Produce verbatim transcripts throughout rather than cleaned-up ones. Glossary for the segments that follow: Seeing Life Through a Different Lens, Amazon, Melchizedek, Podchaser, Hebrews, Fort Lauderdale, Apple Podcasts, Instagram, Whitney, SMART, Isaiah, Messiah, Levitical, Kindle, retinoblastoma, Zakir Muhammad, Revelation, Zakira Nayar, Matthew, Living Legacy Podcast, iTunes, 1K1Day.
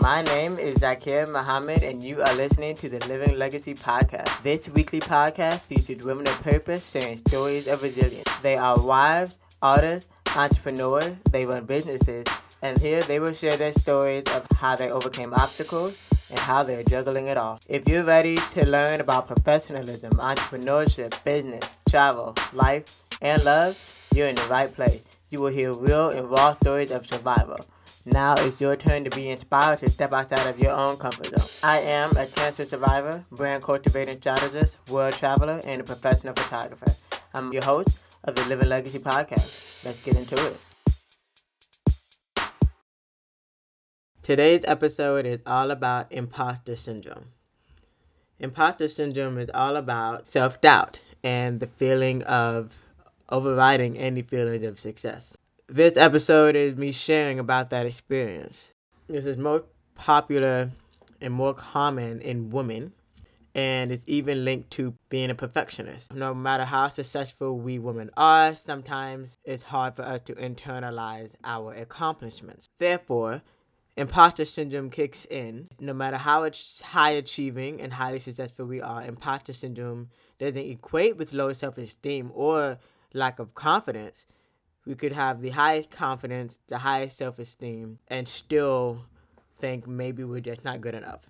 My name is Zakir Muhammad, and you are listening to the Living Legacy Podcast. This weekly podcast features women of purpose sharing stories of resilience. They are wives, artists, entrepreneurs, they run businesses, and here they will share their stories of how they overcame obstacles and how they're juggling it all. If you're ready to learn about professionalism, entrepreneurship, business, travel, life, and love, you're in the right place. You will hear real and raw stories of survival. Now it's your turn to be inspired to step outside of your own comfort zone. I am a cancer survivor, brand cultivating strategist, world traveler, and a professional photographer. I'm your host of the Living Legacy Podcast. Let's get into it. Today's episode is all about imposter syndrome. Imposter syndrome is all about self-doubt and the feeling of overriding any feelings of success. This episode is me sharing about that experience. This is most popular and more common in women, and it's even linked to being a perfectionist. No matter how successful we women are, sometimes it's hard for us to internalize our accomplishments. Therefore, imposter syndrome kicks in. No matter how high achieving and highly successful we are, imposter syndrome doesn't equate with low self-esteem or lack of confidence. We could have the highest confidence, the highest self-esteem, and still think maybe we're just not good enough.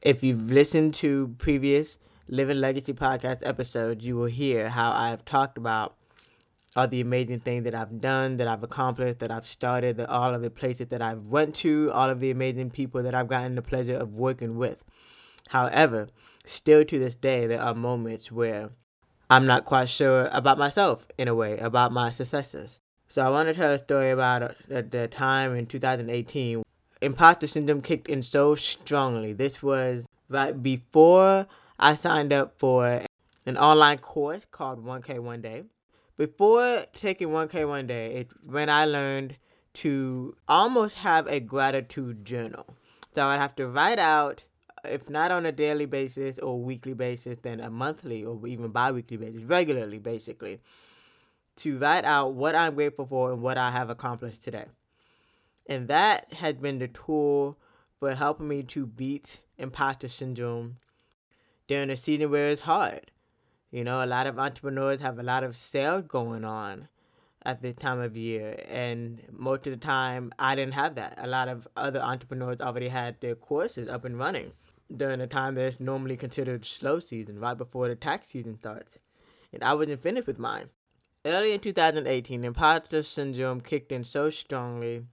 If you've listened to previous Living Legacy Podcast episodes, you will hear how I've talked about all the amazing things that I've done, that I've accomplished, that I've started, that all of the places that I've went to, all of the amazing people that I've gotten the pleasure of working with. However, still to this day, there are moments where I'm not quite sure about myself, in a way, about my successes. So I want to tell a story about the time in two thousand eighteen. Imposter syndrome kicked in so strongly. This was right before I signed up for an online course called one K one Day. Before taking one K one Day, it's when I learned to almost have a gratitude journal. So I'd have to write out, if not on a daily basis or weekly basis, then a monthly or even bi-weekly basis, regularly, basically, to write out what I'm grateful for and what I have accomplished today. And that has been the tool for helping me to beat imposter syndrome during a season where it's hard. You know, a lot of entrepreneurs have a lot of sales going on at this time of year, and most of the time, I didn't have that. A lot of other entrepreneurs already had their courses up and running during the time that's normally considered slow season, right before the tax season starts. And I wasn't finished with mine. Early in two thousand eighteen, imposter syndrome kicked in so strongly.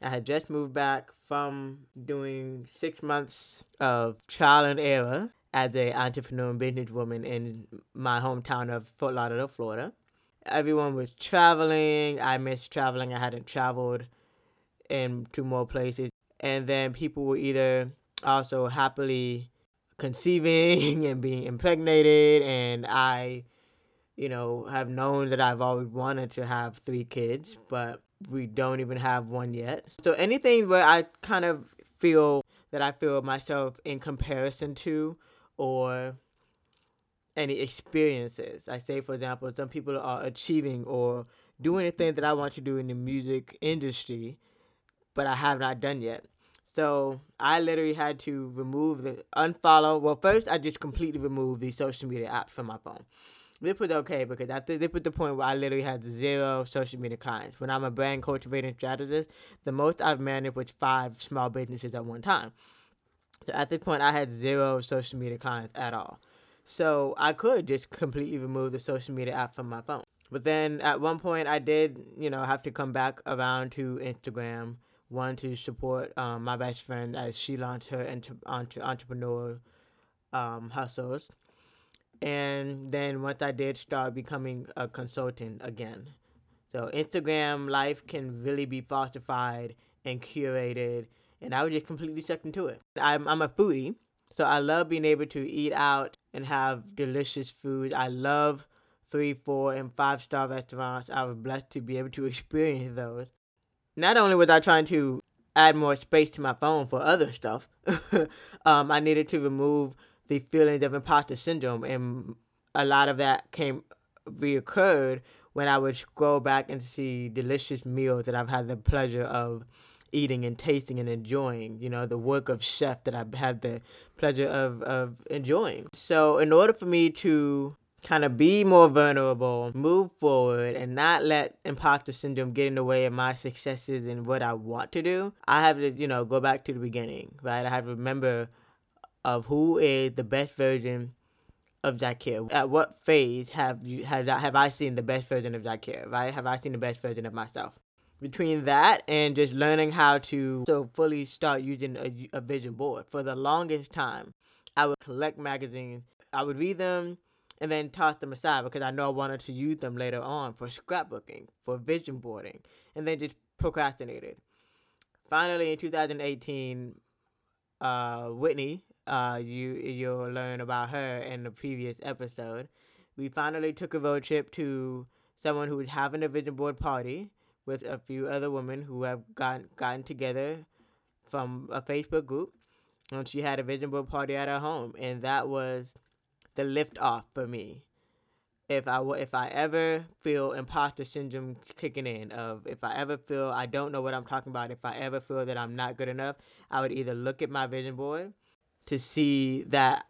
I had just moved back from doing six months of trial and error as an entrepreneur and businesswoman in my hometown of Fort Lauderdale, Florida. Everyone was traveling. I missed traveling. I hadn't traveled in two more places. And then people were either also happily conceiving and being impregnated. And I, you know, have known that I've always wanted to have three kids, but we don't even have one yet. So anything where I kind of feel that I feel myself in comparison to, or any experiences. I say, for example, some people are achieving or doing the thing that I want to do in the music industry, but I have not done yet. So I literally had to remove the unfollow. Well, first I just completely removed the social media apps from my phone. This was okay because I th- this was the point where I literally had zero social media clients. When I'm a brand cultivating strategist, the most I've managed was five small businesses at one time. So at this point, I had zero social media clients at all. So I could just completely remove the social media app from my phone. But then at one point I did, you know, have to come back around to Instagram. One, to support um, my best friend as she launched her inter- entre- entrepreneur um, hustles. And then once I did start becoming a consultant again. So Instagram life can really be falsified and curated. And I was just completely sucked into it. I'm, I'm a foodie. So I love being able to eat out and have delicious food. I love three, four, and five-star restaurants. I was blessed to be able to experience those. Not only was I trying to add more space to my phone for other stuff, um, I needed to remove the feelings of imposter syndrome. And a lot of that came reoccurred when I would scroll back and see delicious meals that I've had the pleasure of eating and tasting and enjoying, you know, the work of chef that I've had the pleasure of, of enjoying. So in order for me to kind of be more vulnerable, move forward, and not let imposter syndrome get in the way of my successes and what I want to do, I have to, you know, go back to the beginning, right? I have to remember of who is the best version of Zakir. At what phase have you have, have I seen the best version of Zakir, right? Have I seen the best version of myself? Between that and just learning how to so fully start using a, a vision board. For the longest time, I would collect magazines. I would read them and then toss them aside because I know I wanted to use them later on for scrapbooking, for vision boarding, and then just procrastinated. Finally, in two thousand eighteen, uh, Whitney, uh, you, you'll learn about her in the previous episode. We finally took a road trip to someone who was having a vision board party with a few other women who have gotten, gotten together from a Facebook group. And she had a vision board party at her home. And that was the lift off for me. If I, if I ever feel imposter syndrome kicking in, of if I ever feel I don't know what I'm talking about, if I ever feel that I'm not good enough, I would either look at my vision board to see that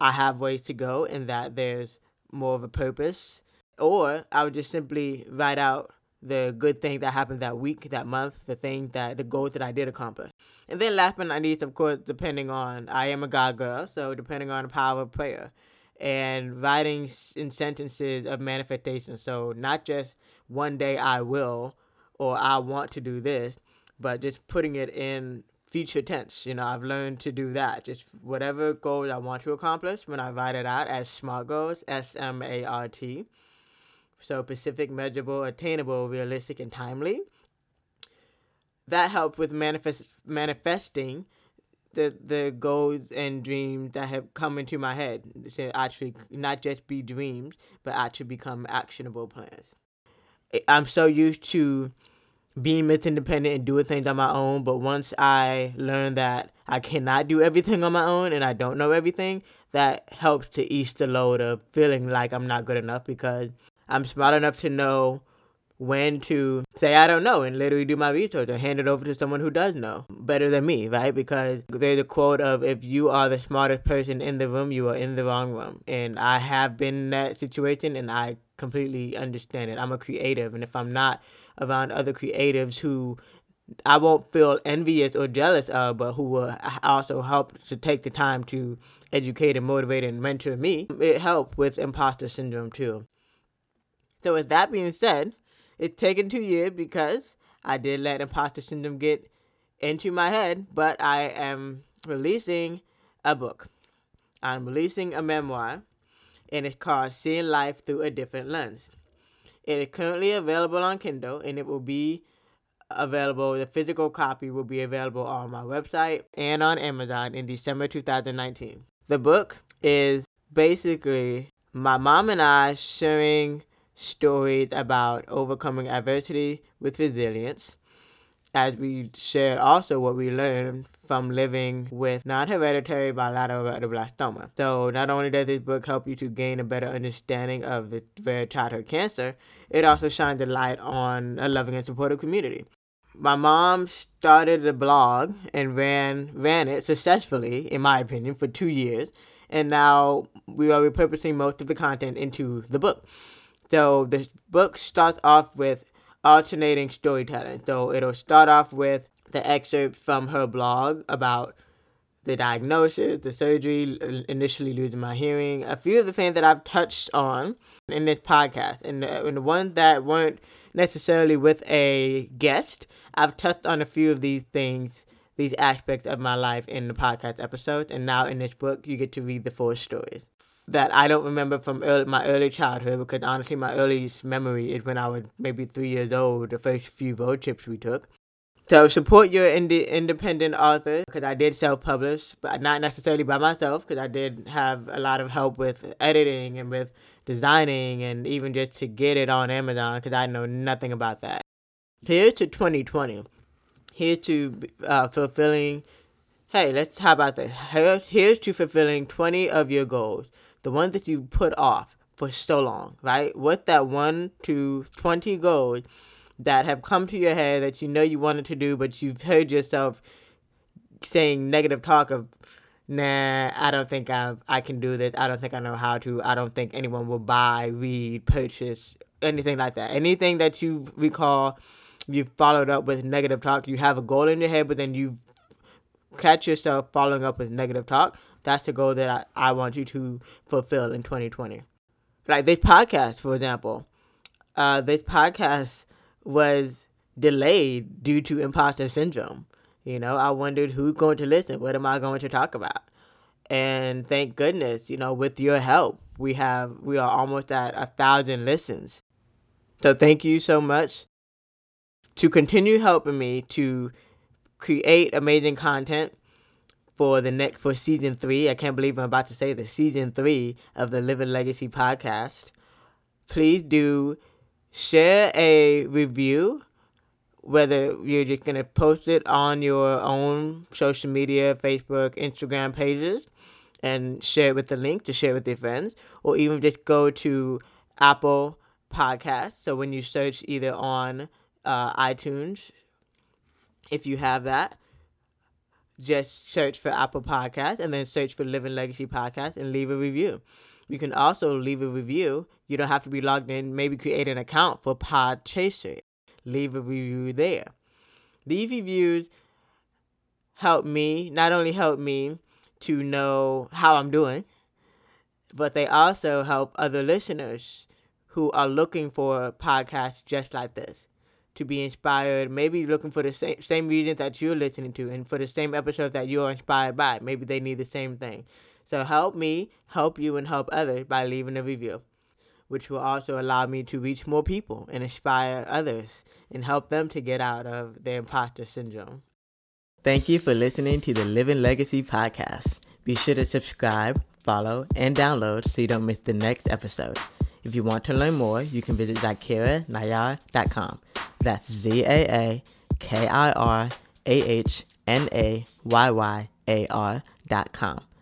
I have ways to go and that there's more of a purpose, or I would just simply write out the good thing that happened that week, that month, the thing that, the goals that I did accomplish. And then last but not least, of course, depending on, I am a God girl, so depending on the power of prayer and writing in sentences of manifestation. So not just one day I will, or I want to do this, but just putting it in future tense. You know, I've learned to do that. Just whatever goals I want to accomplish, when I write it out as SMART goals, S M A R T. So specific, measurable, attainable, realistic, and timely. That helped with manifest manifesting the the goals and dreams that have come into my head to actually not just be dreams, but actually become actionable plans. I'm so used to being independent and doing things on my own, but once I learned that I cannot do everything on my own and I don't know everything, that helps to ease the load of feeling like I'm not good enough because I'm smart enough to know when to say I don't know and literally do my research or hand it over to someone who does know better than me, right? Because there's a quote of, if you are the smartest person in the room, you are in the wrong room. And I have been in that situation and I completely understand it. I'm a creative, and if I'm not around other creatives who I won't feel envious or jealous of, but who will also help to take the time to educate and motivate and mentor me, it helped with imposter syndrome too. So with that being said, it's taken two years because I did let imposter syndrome get into my head, but I am releasing a book. I'm releasing a memoir, and it's called Seeing Life Through a Different Lens. It is currently available on Kindle, and it will be available, the physical copy will be available on my website and on Amazon in December two thousand nineteen. The book is basically my mom and I sharing stories about overcoming adversity with resilience, as we share also what we learned from living with non-hereditary bilateral retinoblastoma. So not only does this book help you to gain a better understanding of the rare childhood cancer, it also shines a light on a loving and supportive community. My mom started the blog and ran ran it successfully, in my opinion, for two years, and now we are repurposing most of the content into the book. So this book starts off with alternating storytelling. So it'll start off with the excerpt from her blog about the diagnosis, the surgery, initially losing my hearing, a few of the things that I've touched on in this podcast. And the, and the ones that weren't necessarily with a guest, I've touched on a few of these things, these aspects of my life in the podcast episodes. And now in this book, you get to read the four stories that I don't remember from early, my early childhood, because honestly my earliest memory is when I was maybe three years old, the first few road trips we took. So support your ind- independent author, because I did self-publish, but not necessarily by myself, because I did have a lot of help with editing and with designing and even just to get it on Amazon, because I know nothing about that. Here's to twenty twenty. Here's to uh, fulfilling, hey, let's how about this? Here's to fulfilling twenty of your goals. The ones that you put off for so long, right? What that one to twenty goals that have come to your head that you know you wanted to do, but you've heard yourself saying negative talk of, nah, I don't think I I can do this. I don't think I know how to. I don't think anyone will buy, read, purchase, anything like that. Anything that you recall, you've followed up with negative talk. You have a goal in your head, but then you catch yourself following up with negative talk. That's the goal that I, I want you to fulfill in twenty twenty. Like this podcast, for example. Uh, this podcast was delayed due to imposter syndrome. You know, I wondered who's going to listen. What am I going to talk about? And thank goodness, you know, with your help, we have we are almost at a thousand listens. So thank you so much to continue helping me to create amazing content for the next for season three. I can't believe I'm about to say the season three of the Living Legacy Podcast. Please do share a review, whether you're just going to post it on your own social media, Facebook, Instagram pages, and share it with the link to share with your friends, or even just go to Apple Podcasts. So when you search either on uh, iTunes, if you have that, just search for Apple Podcasts and then search for Living Legacy Podcast and leave a review. You can also leave a review. You don't have to be logged in. Maybe create an account for Podchaser. Leave a review there. These reviews help me, not only help me to know how I'm doing, but they also help other listeners who are looking for podcasts just like this to be inspired, maybe looking for the same, same reasons that you're listening to and for the same episodes that you're inspired by. Maybe they need the same thing. So help me, help you, and help others by leaving a review, which will also allow me to reach more people and inspire others and help them to get out of their imposter syndrome. Thank you for listening to the Living Legacy Podcast. Be sure to subscribe, follow, and download so you don't miss the next episode. If you want to learn more, you can visit Zakira Nayar dot com. That's Z A A K I R A H N A Y Y A R dot com.